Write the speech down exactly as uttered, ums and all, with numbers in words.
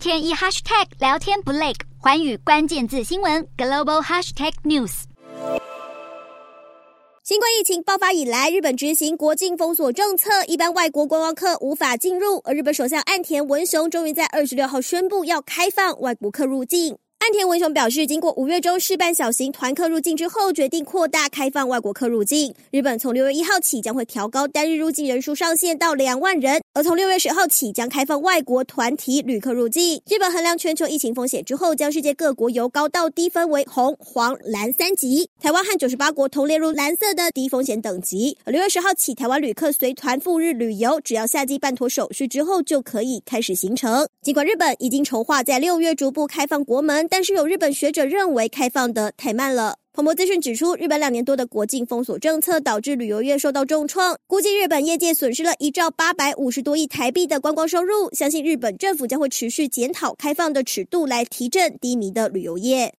天一 hashtag 聊天不累，寰宇关键字新闻 global hashtag news。新冠疫情爆发以来，日本执行国境封锁政策，一般外国观光客无法进入。而日本首相岸田文雄终于在二十六号宣布要开放外国客入境。岸田文雄表示，经过五月中试办小型团客入境之后，决定扩大开放外国客入境。日本从六月一号起将会调高单日入境人数上限到两万人，而从六月十号起将开放外国团体旅客入境。日本衡量全球疫情风险之后，将世界各国由高到低分为红、黄、蓝三级，台湾和九十八国同列入蓝色的低风险等级。而六月十号起，台湾旅客随团赴日旅游，只要下机办妥手续之后就可以开始行程。尽管日本已经筹划在六月逐步开放国门，但是有日本学者认为开放得太慢了。彭博资讯指出，日本两年多的国境封锁政策导致旅游业受到重创，估计日本业界损失了一兆八百五十多亿台币的观光收入。相信日本政府将会持续检讨开放的尺度，来提振低迷的旅游业。